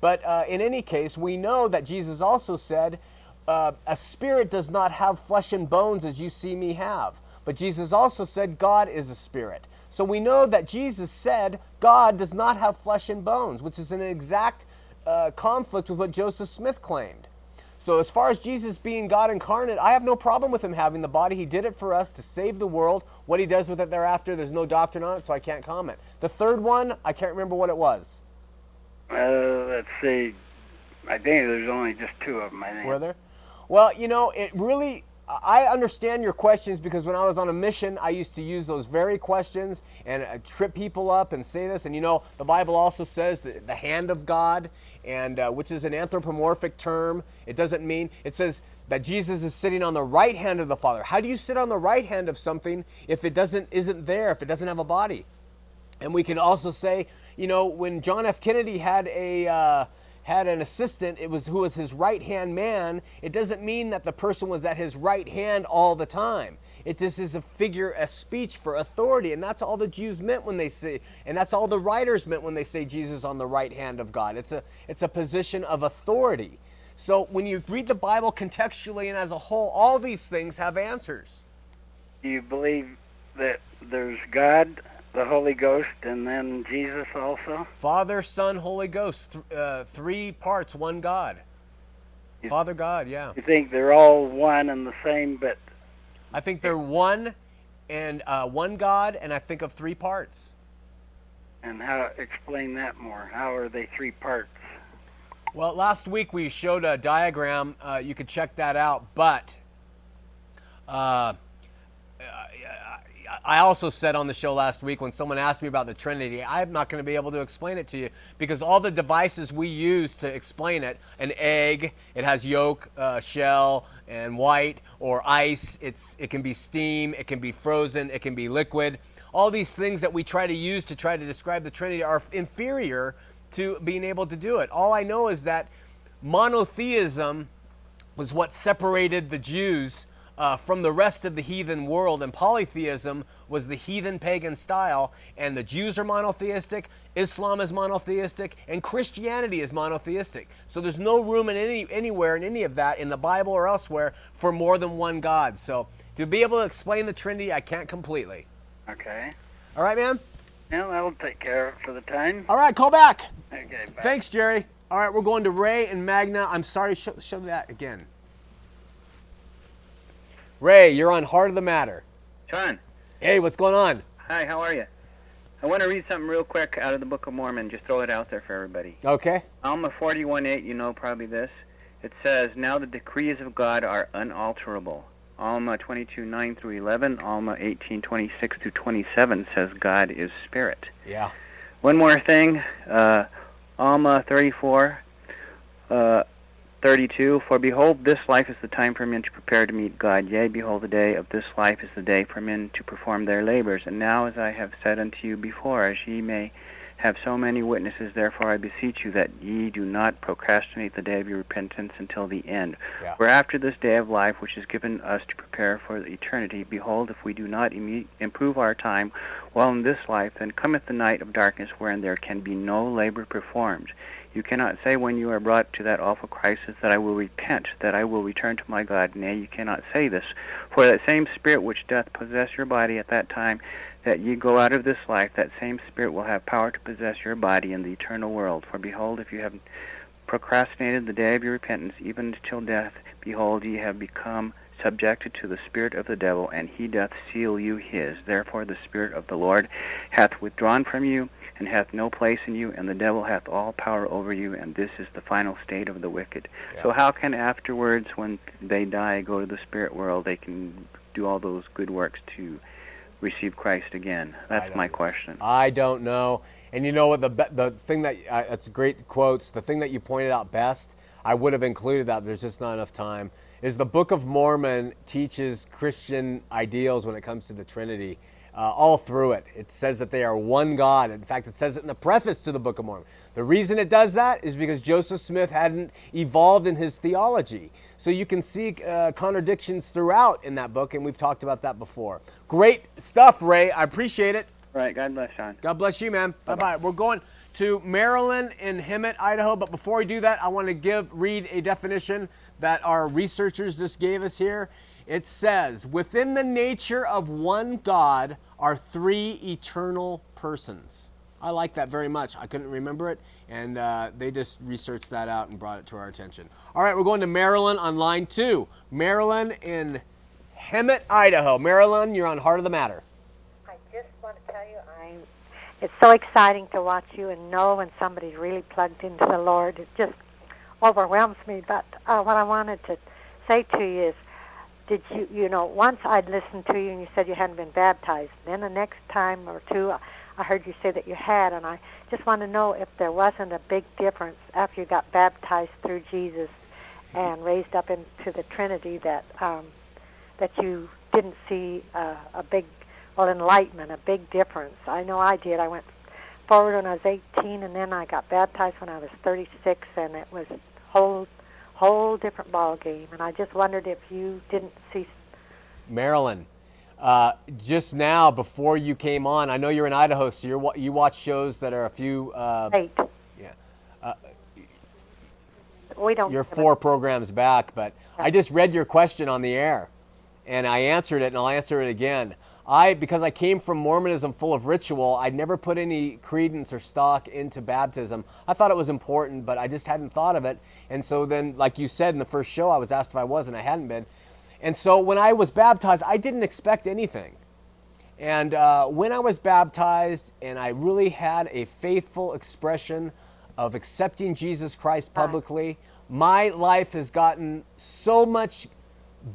But uh, in any case, we know that Jesus also said, uh, a spirit does not have flesh and bones as you see me have. But Jesus also said, God is a spirit. So we know that Jesus said, God does not have flesh and bones, which is an exact uh, conflict with what Joseph Smith claimed. So as far as Jesus being God incarnate, I have no problem with him having the body. He did it for us to save the world. What he does with it thereafter, there's no doctrine on it, so I can't comment. The third one, I can't remember what it was. Uh, let's see. I think there's only just two of them, I think. Were there? Well, you know, it really, I understand your questions, because when I was on a mission, I used to use those very questions and uh, trip people up and say this. And, you know, the Bible also says that the hand of God, and uh, which is an anthropomorphic term. It doesn't mean, it says that Jesus is sitting on the right hand of the Father. How do you sit on the right hand of something if it doesn't, isn't there, if it doesn't have a body? And we can also say, you know, when John F. Kennedy had a uh, had an assistant, it was who was his right hand man. It doesn't mean that the person was at his right hand all the time. It just is a figure, a speech for authority, and that's all the Jews meant when they say, and that's all the writers meant when they say Jesus on the right hand of God. It's a it's a position of authority. So when you read the Bible contextually and as a whole, all these things have answers. Do you believe that there's God, the Holy Ghost, and then Jesus also? Father, Son, Holy Ghost. Th uh, three parts, one God. You, Father God, yeah. You think they're all one and the same, but... I think they're one and uh, one God, and I think of three parts. And how, explain that more. How are they three parts? Well, last week we showed a diagram. Uh, you could check that out, but... Uh, uh, I also said on the show last week, when someone asked me about the Trinity, I'm not going to be able to explain it to you, because all the devices we use to explain it, an egg, it has yolk, uh, shell, and white, or ice, it's, it can be steam, it can be frozen, it can be liquid. All these things that we try to use to try to describe the Trinity are inferior to being able to do it. All I know is that monotheism was what separated the Jews uh, from the rest of the heathen world, and polytheism was the heathen pagan style, and the Jews are monotheistic, Islam is monotheistic, and Christianity is monotheistic. So there's no room in any, anywhere in any of that, in the Bible or elsewhere, for more than one God. So to be able to explain the Trinity, I can't completely. Okay. All right, man? No, I will take care of it for the time. All right, call back. Okay, bye. Thanks, Jerry. All right, we're going to Ray and Magna. I'm sorry, show, show that again. Ray, you're on Heart of the Matter. Sean. Hey, what's going on? Hi, how are you? I want to read something real quick out of the Book of Mormon. Just throw it out there for everybody. Okay. Alma forty-one eight, you know probably this. It says, now the decrees of God are unalterable. Alma twenty-two nine through eleven, Alma eighteen twenty-six through twenty-seven says God is spirit. Yeah. One more thing, uh, Alma thirty-four, uh, thirty-two, for behold, this life is the time for men to prepare to meet God. Yea, behold, the day of this life is the day for men to perform their labors. And now, as I have said unto you before, as ye may have so many witnesses, therefore I beseech you that ye do not procrastinate the day of your repentance until the end. Yeah. For after this day of life, which is given us to prepare for eternity, behold, if we do not improve our time while in this life, then cometh the night of darkness, wherein there can be no labor performed. You cannot say when you are brought to that awful crisis that I will repent, that I will return to my God. Nay, you cannot say this. For that same spirit which doth possess your body at that time that ye go out of this life, that same spirit will have power to possess your body in the eternal world. For behold, if you have procrastinated the day of your repentance, even till death, behold, ye have become subjected to the spirit of the devil, and he doth seal you his. Therefore the Spirit of the Lord hath withdrawn from you, and hath no place in you, and the devil hath all power over you, and this is the final state of the wicked. Yeah. So how can afterwards, when they die, go to the spirit world, they can do all those good works to receive Christ again? That's my question. I don't know. And you know what, the, the thing that, uh, that's great quotes, the thing that you pointed out best, I would have included that, but there's just not enough time, is the Book of Mormon teaches Christian ideals when it comes to the Trinity. Uh, all through it. It says that they are one God. In fact, it says it in the preface to the Book of Mormon. The reason it does that is because Joseph Smith hadn't evolved in his theology. So you can see uh, contradictions throughout in that book, and we've talked about that before. Great stuff, Ray. I appreciate it. All right. God bless, Sean. God bless you, man. Bye-bye. We're going to Maryland in Hemet, Idaho. But before we do that, I want to give read a definition that our researchers just gave us here. It says, within the nature of one God are three eternal persons. I like that very much. I couldn't remember it, and uh, they just researched that out and brought it to our attention. All right, we're going to Maryland on line two. Maryland in Hemet, Idaho. Maryland, you're on Heart of the Matter. I just want to tell you, I'm, it's so exciting to watch you and know when somebody's really plugged into the Lord. It just overwhelms me. But uh, what I wanted to say to you is, Did you, you know, once I'd listened to you and you said you hadn't been baptized. Then the next time or two, I heard you say that you had, and I just want to know if there wasn't a big difference after you got baptized through Jesus and raised up into the Trinity that um, that you didn't see uh, a big, well, enlightenment, a big difference. I know I did. I went forward when I was eighteen, and then I got baptized when I was thirty-six, and it was whole whole different ball game, and I just wondered if you didn't see. Marilyn, uh, just now before you came on, I know you're in Idaho, so you're, you watch shows that are a few. Uh, Eight. Yeah. Uh, we don't. You're four programs back, but yeah. I just read your question on the air, and I answered it, and I'll answer it again. I, because I came from Mormonism full of ritual, I never put any credence or stock into baptism. I thought it was important, but I just hadn't thought of it. And so then, like you said in the first show, I was asked if I was, and I hadn't been. And so when I was baptized, I didn't expect anything. And uh, when I was baptized, and I really had a faithful expression of accepting Jesus Christ publicly, my life has gotten so much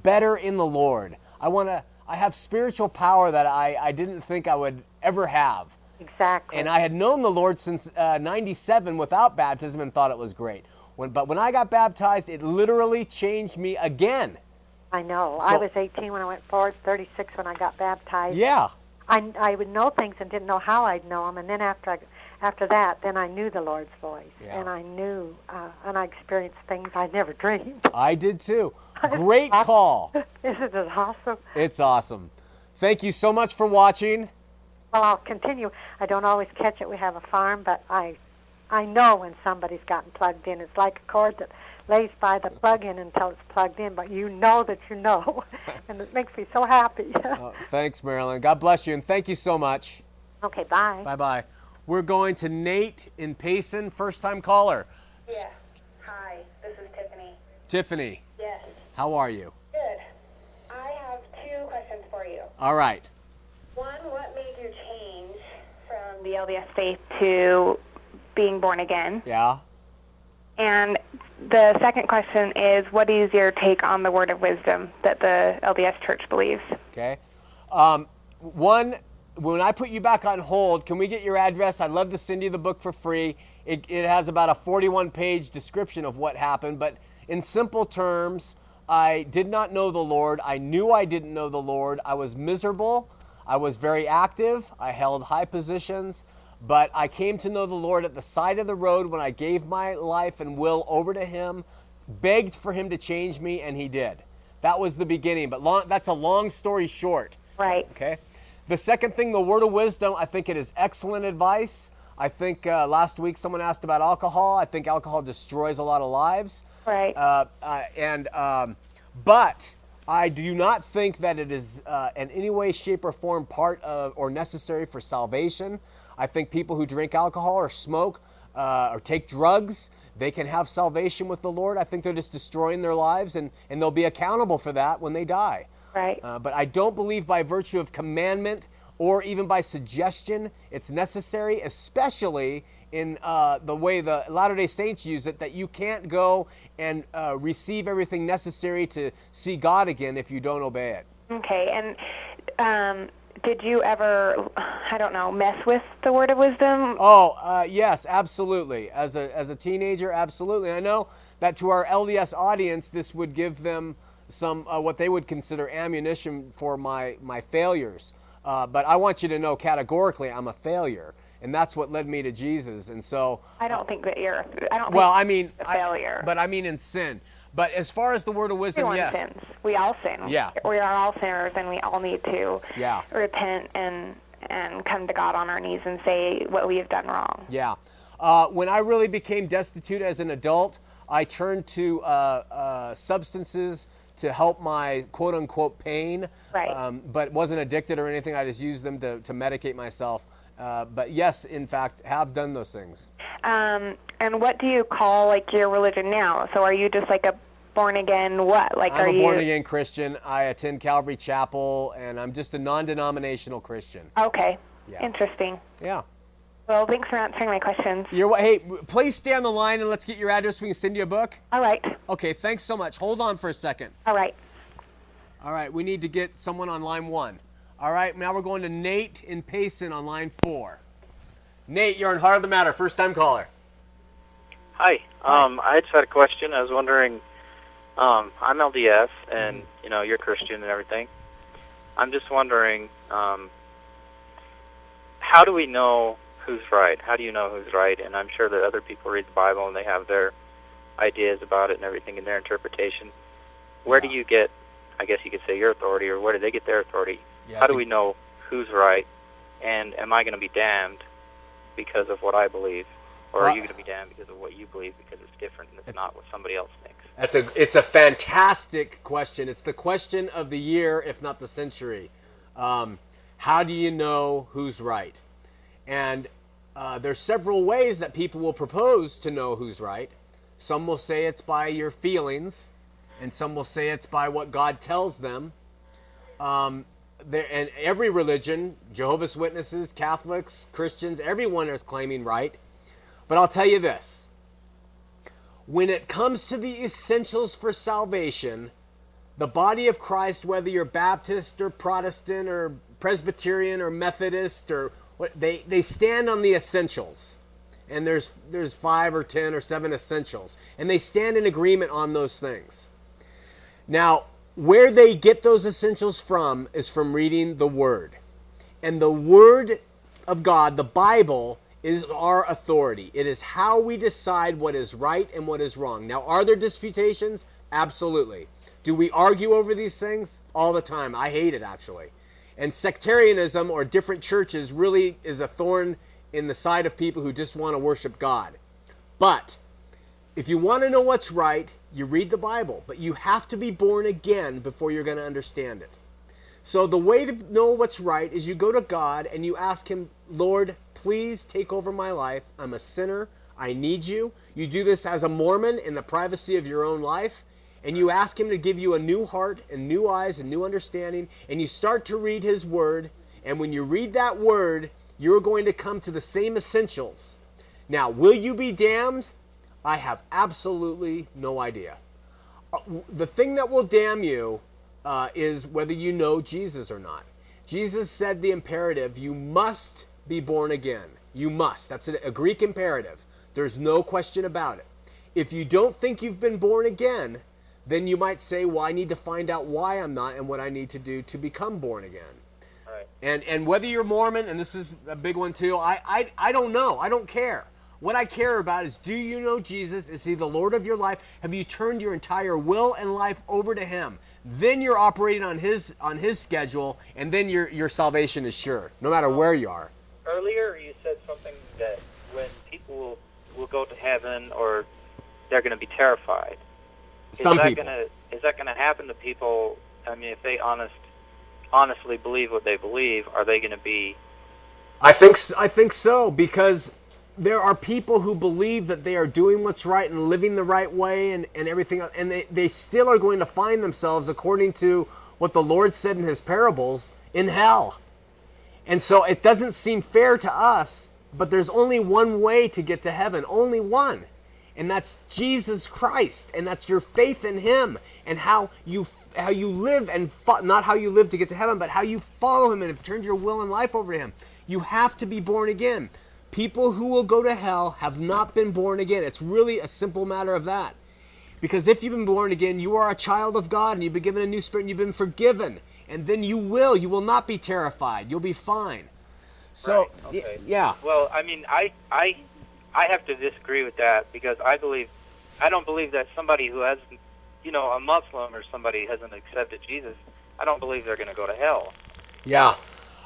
better in the Lord. I want to... I have spiritual power that I, I didn't think I would ever have. Exactly. And I had known the Lord since uh, ninety-seven without baptism and thought it was great. When, but when I got baptized, it literally changed me again. I know. So, I was eighteen when I went forward, thirty-six when I got baptized. Yeah. I, I would know things and didn't know how I'd know them. And then after I, after that, then I knew the Lord's voice. Yeah. And I knew, uh, and I experienced things I never dreamed. I did too. Great call. Isn't it awesome? It's awesome. Thank you so much for watching. Well, I'll continue. I don't always catch it. We have a farm, but I, I know when somebody's gotten plugged in. It's like a cord that lays by the plug-in until it's plugged in, but you know that you know, and it makes me so happy. Oh, thanks, Marilyn. God bless you, and thank you so much. Okay, bye. Bye-bye. We're going to Nate in Payson, first-time caller. Yes. Hi, this is Tiffany. Tiffany. Yes. How are you? Good. I have two questions for you. All right. One, what made you change from the L D S faith to being born again? Yeah. And the second question is, what is your take on the word of wisdom that the L D S Church believes? Okay. Um, one, when I put you back on hold, can we get your address? I'd love to send you the book for free. It, it has about a forty-one page description of what happened. But in simple terms, I did not know the Lord. I knew I didn't know the Lord. I was miserable. I was very active. I held high positions. But I came to know the Lord at the side of the road when I gave my life and will over to Him, begged for Him to change me, and He did. That was the beginning, but long, that's a long story short. Right. Okay. The second thing, the word of wisdom, I think it is excellent advice. I think uh, last week someone asked about alcohol. I think alcohol destroys a lot of lives. Right. Uh, uh, and um, but I do not think that it is uh, in any way, shape, or form part of or necessary for salvation. I think people who drink alcohol or smoke uh, or take drugs, they can have salvation with the Lord. I think they're just destroying their lives, and, and they'll be accountable for that when they die. Right. Uh, but I don't believe by virtue of commandment or even by suggestion it's necessary, especially in uh, the way the Latter-day Saints use it, that you can't go and uh, receive everything necessary to see God again if you don't obey it. Okay, and... Um did you ever, I don't know, mess with the word of wisdom? Oh, uh, yes, absolutely. As a, as a teenager, absolutely. And I know that to our L D S audience, this would give them some, uh, what they would consider ammunition for my, my failures. Uh, but I want you to know categorically I'm a failure. And that's what led me to Jesus. And so... I don't think that you're, I don't well, think I mean, a failure. I, but I mean in sin. But as far as the word of wisdom, everyone yes. sins. We all sin. Yeah. We are all sinners, and we all need to yeah. repent and and come to God on our knees and say what we have done wrong. Yeah. Uh, when I really became destitute as an adult, I turned to uh, uh, substances to help my quote-unquote pain, right. um, but wasn't addicted or anything. I just used them to, to medicate myself. Uh, but yes, in fact, have done those things. Um, and what do you call like your religion now? So are you just like a born again what? Like I'm are a you... born again Christian. I attend Calvary Chapel, and I'm just a non-denominational Christian. Okay. Yeah. Interesting. Yeah. Well, thanks for answering my questions. You're, hey, please stay on the line and let's get your address. We can send you a book. All right. Okay. Thanks so much. Hold on for a second. All right. All right. We need to get someone on line one. All right, now we're going to Nate in Payson on line four. Nate, you're on Heart of the Matter, first-time caller. Hi. Hi. Um, I just had a question. I was wondering, um, I'm L D S, and, you know, you're Christian and everything. I'm just wondering, um, how do we know who's right? How do you know who's right? And I'm sure that other people read the Bible, and they have their ideas about it and everything in their interpretation. Where yeah. do you get, I guess you could say, your authority, or where do they get their authority? Yeah, how do we know who's right, and am I going to be damned because of what I believe, or well, are you going to be damned because of what you believe because it's different and it's, it's not what somebody else thinks? That's a, it's a fantastic question. It's the question of the year, if not the century. Um, how do you know who's right? And uh, there's several ways that people will propose to know who's right. Some will say it's by your feelings, and some will say it's by what God tells them. Um, There, and every religion, Jehovah's Witnesses, Catholics, Christians, everyone is claiming right. But I'll tell you this. When it comes to the essentials for salvation, the body of Christ, whether you're Baptist or Protestant or Presbyterian or Methodist, or they, they stand on the essentials. And there's, there's five or ten or seven essentials. And they stand in agreement on those things. Now, where they get those essentials from is from reading the Word. And the Word of God, the Bible, is our authority. It is how we decide what is right and what is wrong. Now, are there disputations? Absolutely. Do we argue over these things? All the time. I hate it, actually. And sectarianism or different churches really is a thorn in the side of people who just want to worship God. But if you want to know what's right, you read the Bible. But you have to be born again before you're going to understand it. So the way to know what's right is you go to God and you ask Him, Lord, please take over my life. I'm a sinner. I need you. You do this as a Mormon in the privacy of your own life. And you ask Him to give you a new heart and new eyes and new understanding. And you start to read His Word. And when you read that Word, you're going to come to the same essentials. Now, will you be damned? I have absolutely no idea. The thing that will damn you uh, is whether you know Jesus or not. Jesus said the imperative, you must be born again. You must. That's a Greek imperative. There's no question about it. If you don't think you've been born again, then you might say, well, I need to find out why I'm not and what I need to do to become born again. Right. And and whether you're Mormon, and this is a big one too, I, I, I don't know. I don't care. What I care about is, do you know Jesus? Is He the Lord of your life? Have you turned your entire will and life over to Him? Then you're operating on His on His schedule, and then your your salvation is sure, no matter where you are. Earlier you said something that when people will, will go to heaven, or they're going to be terrified. Is Some that people. Gonna, is that going to happen to people? I mean, if they honest, honestly believe what they believe, are they going to be... I think, I think so, because there are people who believe that they are doing what's right and living the right way and, and everything else, and they, they still are going to find themselves, according to what the Lord said in His parables, in hell. And so it doesn't seem fair to us, but there's only one way to get to heaven, only one. And that's Jesus Christ, and that's your faith in Him, and how you how you live, and not how you live to get to heaven, but how you follow Him and have turned your will and life over to Him. You have to be born again. People who will go to hell have not been born again. It's really a simple matter of that. Because if you've been born again, you are a child of God, and you've been given a new spirit, and you've been forgiven. And then you will. You will not be terrified. You'll be fine. So, right. Okay. Yeah. Well, I mean, I, I, I have to disagree with that, because I believe, I don't believe that somebody who has, you know, a Muslim or somebody hasn't accepted Jesus, I don't believe they're going to go to hell. Yeah.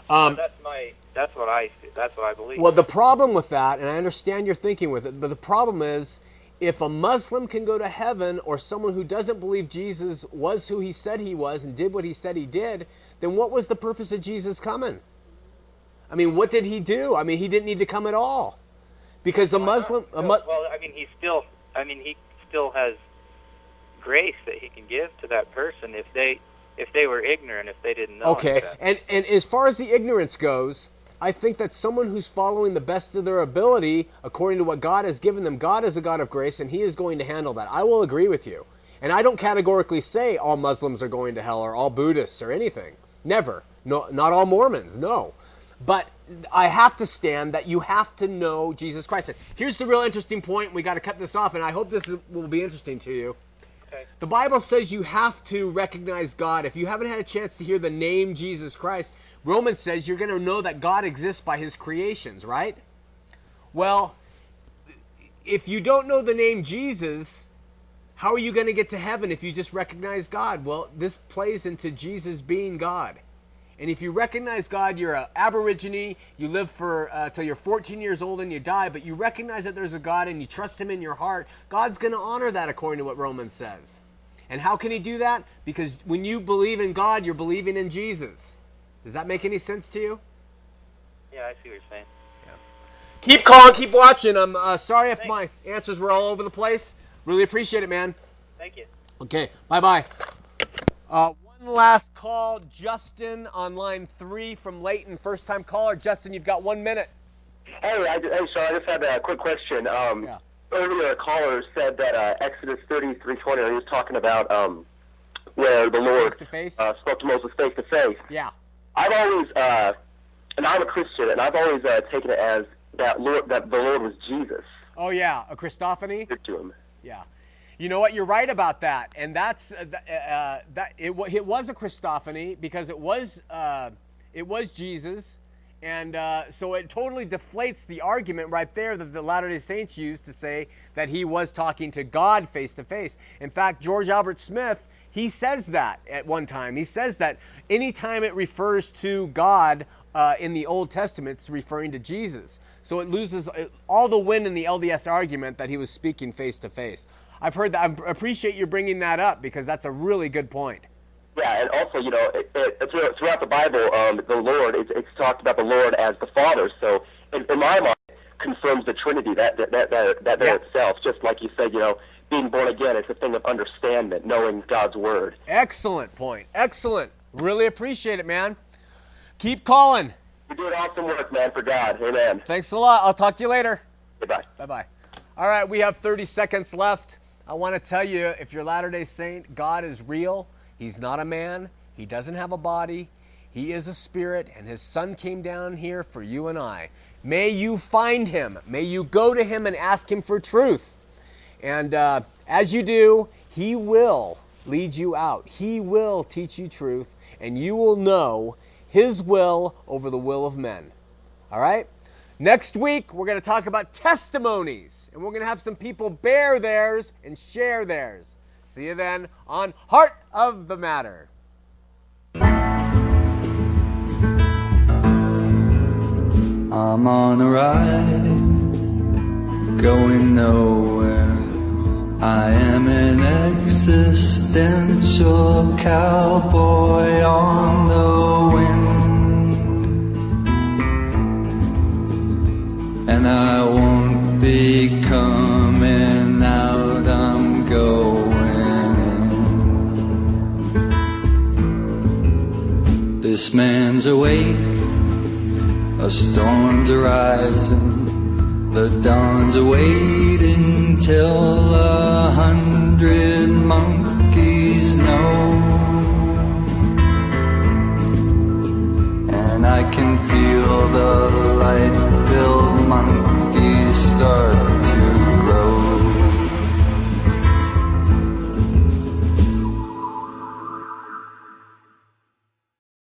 Um, so that's my... That's what I. That's what I believe. Well, the problem with that, and I understand you're thinking with it, but the problem is, if a Muslim can go to heaven, or someone who doesn't believe Jesus was who He said He was and did what He said He did, then what was the purpose of Jesus coming? I mean, what did He do? I mean, He didn't need to come at all, because a Muslim. A mu well, I mean, He still. I mean, He still has grace that He can give to that person if they if they were ignorant, if they didn't know. Okay, him. and and as far as the ignorance goes, I think that someone who's following the best of their ability, according to what God has given them, God is a God of grace, and He is going to handle that. I will agree with you. And I don't categorically say all Muslims are going to hell, or all Buddhists, or anything. Never. No, not all Mormons, no. But I have to stand that you have to know Jesus Christ. And here's the real interesting point. We got to cut this off, and I hope this is, will be interesting to you. Okay. The Bible says you have to recognize God. If you haven't had a chance to hear the name Jesus Christ, Romans says you're going to know that God exists by His creations, right? Well, if you don't know the name Jesus, how are you going to get to heaven if you just recognize God? Well, this plays into Jesus being God. And if you recognize God, you're an Aborigine, you live for uh, till you're fourteen years old and you die, but you recognize that there's a God and you trust Him in your heart, God's going to honor that according to what Romans says. And how can He do that? Because when you believe in God, you're believing in Jesus. Does that make any sense to you? Yeah, I see what you're saying. Yeah. Keep calling, keep watching. I'm uh, sorry if Thanks. my answers were all over the place. Really appreciate it, man. Thank you. Okay, bye-bye. Uh, one last call, Justin on line three from Layton. First-time caller. Justin, you've got one minute. Hey, I, hey, Sean, I just had a quick question. Um, yeah. Earlier, a caller said that uh, Exodus thirty-three twenty, he was talking about um, where the Lord face to face. Uh, spoke to Moses face to face. Yeah. I've always, uh, and I'm a Christian, and I've always uh, taken it as that Lord, that the Lord was Jesus. Oh yeah, a Christophany. To him. Yeah, you know what? You're right about that, and that's uh, uh, that it, it was a Christophany because it was uh, it was Jesus, And uh, so it totally deflates the argument right there that the Latter-day Saints used to say that he was talking to God face-to-face. In fact, George Albert Smith, he says that at one time. He says that anytime it refers to God uh, in the Old Testament, it's referring to Jesus. So it loses all the wind in the L D S argument that he was speaking face-to-face. I've heard that. I appreciate you bringing that up because that's a really good point. Yeah, and also, you know, it, it, throughout the Bible, um, the Lord, it, it's talked about the Lord as the Father. So, in, in my mind, it confirms the Trinity, that that that, that, that yeah. there itself. Just like you said, you know, being born again, it's a thing of understanding, knowing God's Word. Excellent point. Excellent. Really appreciate it, man. Keep calling. You're doing awesome work, man, for God. Amen. Thanks a lot. I'll talk to you later. Goodbye. Bye-bye. All right, we have thirty seconds left. I want to tell you, if you're Latter-day Saint, God is real. He's not a man. He doesn't have a body. He is a spirit, and his son came down here for you and I. May you find him. May you go to him and ask him for truth. And uh, as you do, he will lead you out. He will teach you truth, and you will know his will over the will of men. All right? Next week, we're going to talk about testimonies, and we're going to have some people bear theirs and share theirs. See you then on Heart of the Matter. I'm on a ride, going nowhere. I am an existential cowboy on the wind. And I won't be coming out, I'm going. This man's awake, a storm's arising, the dawn's awaiting till a hundred monkeys know. And I can feel the light-filled monkeys start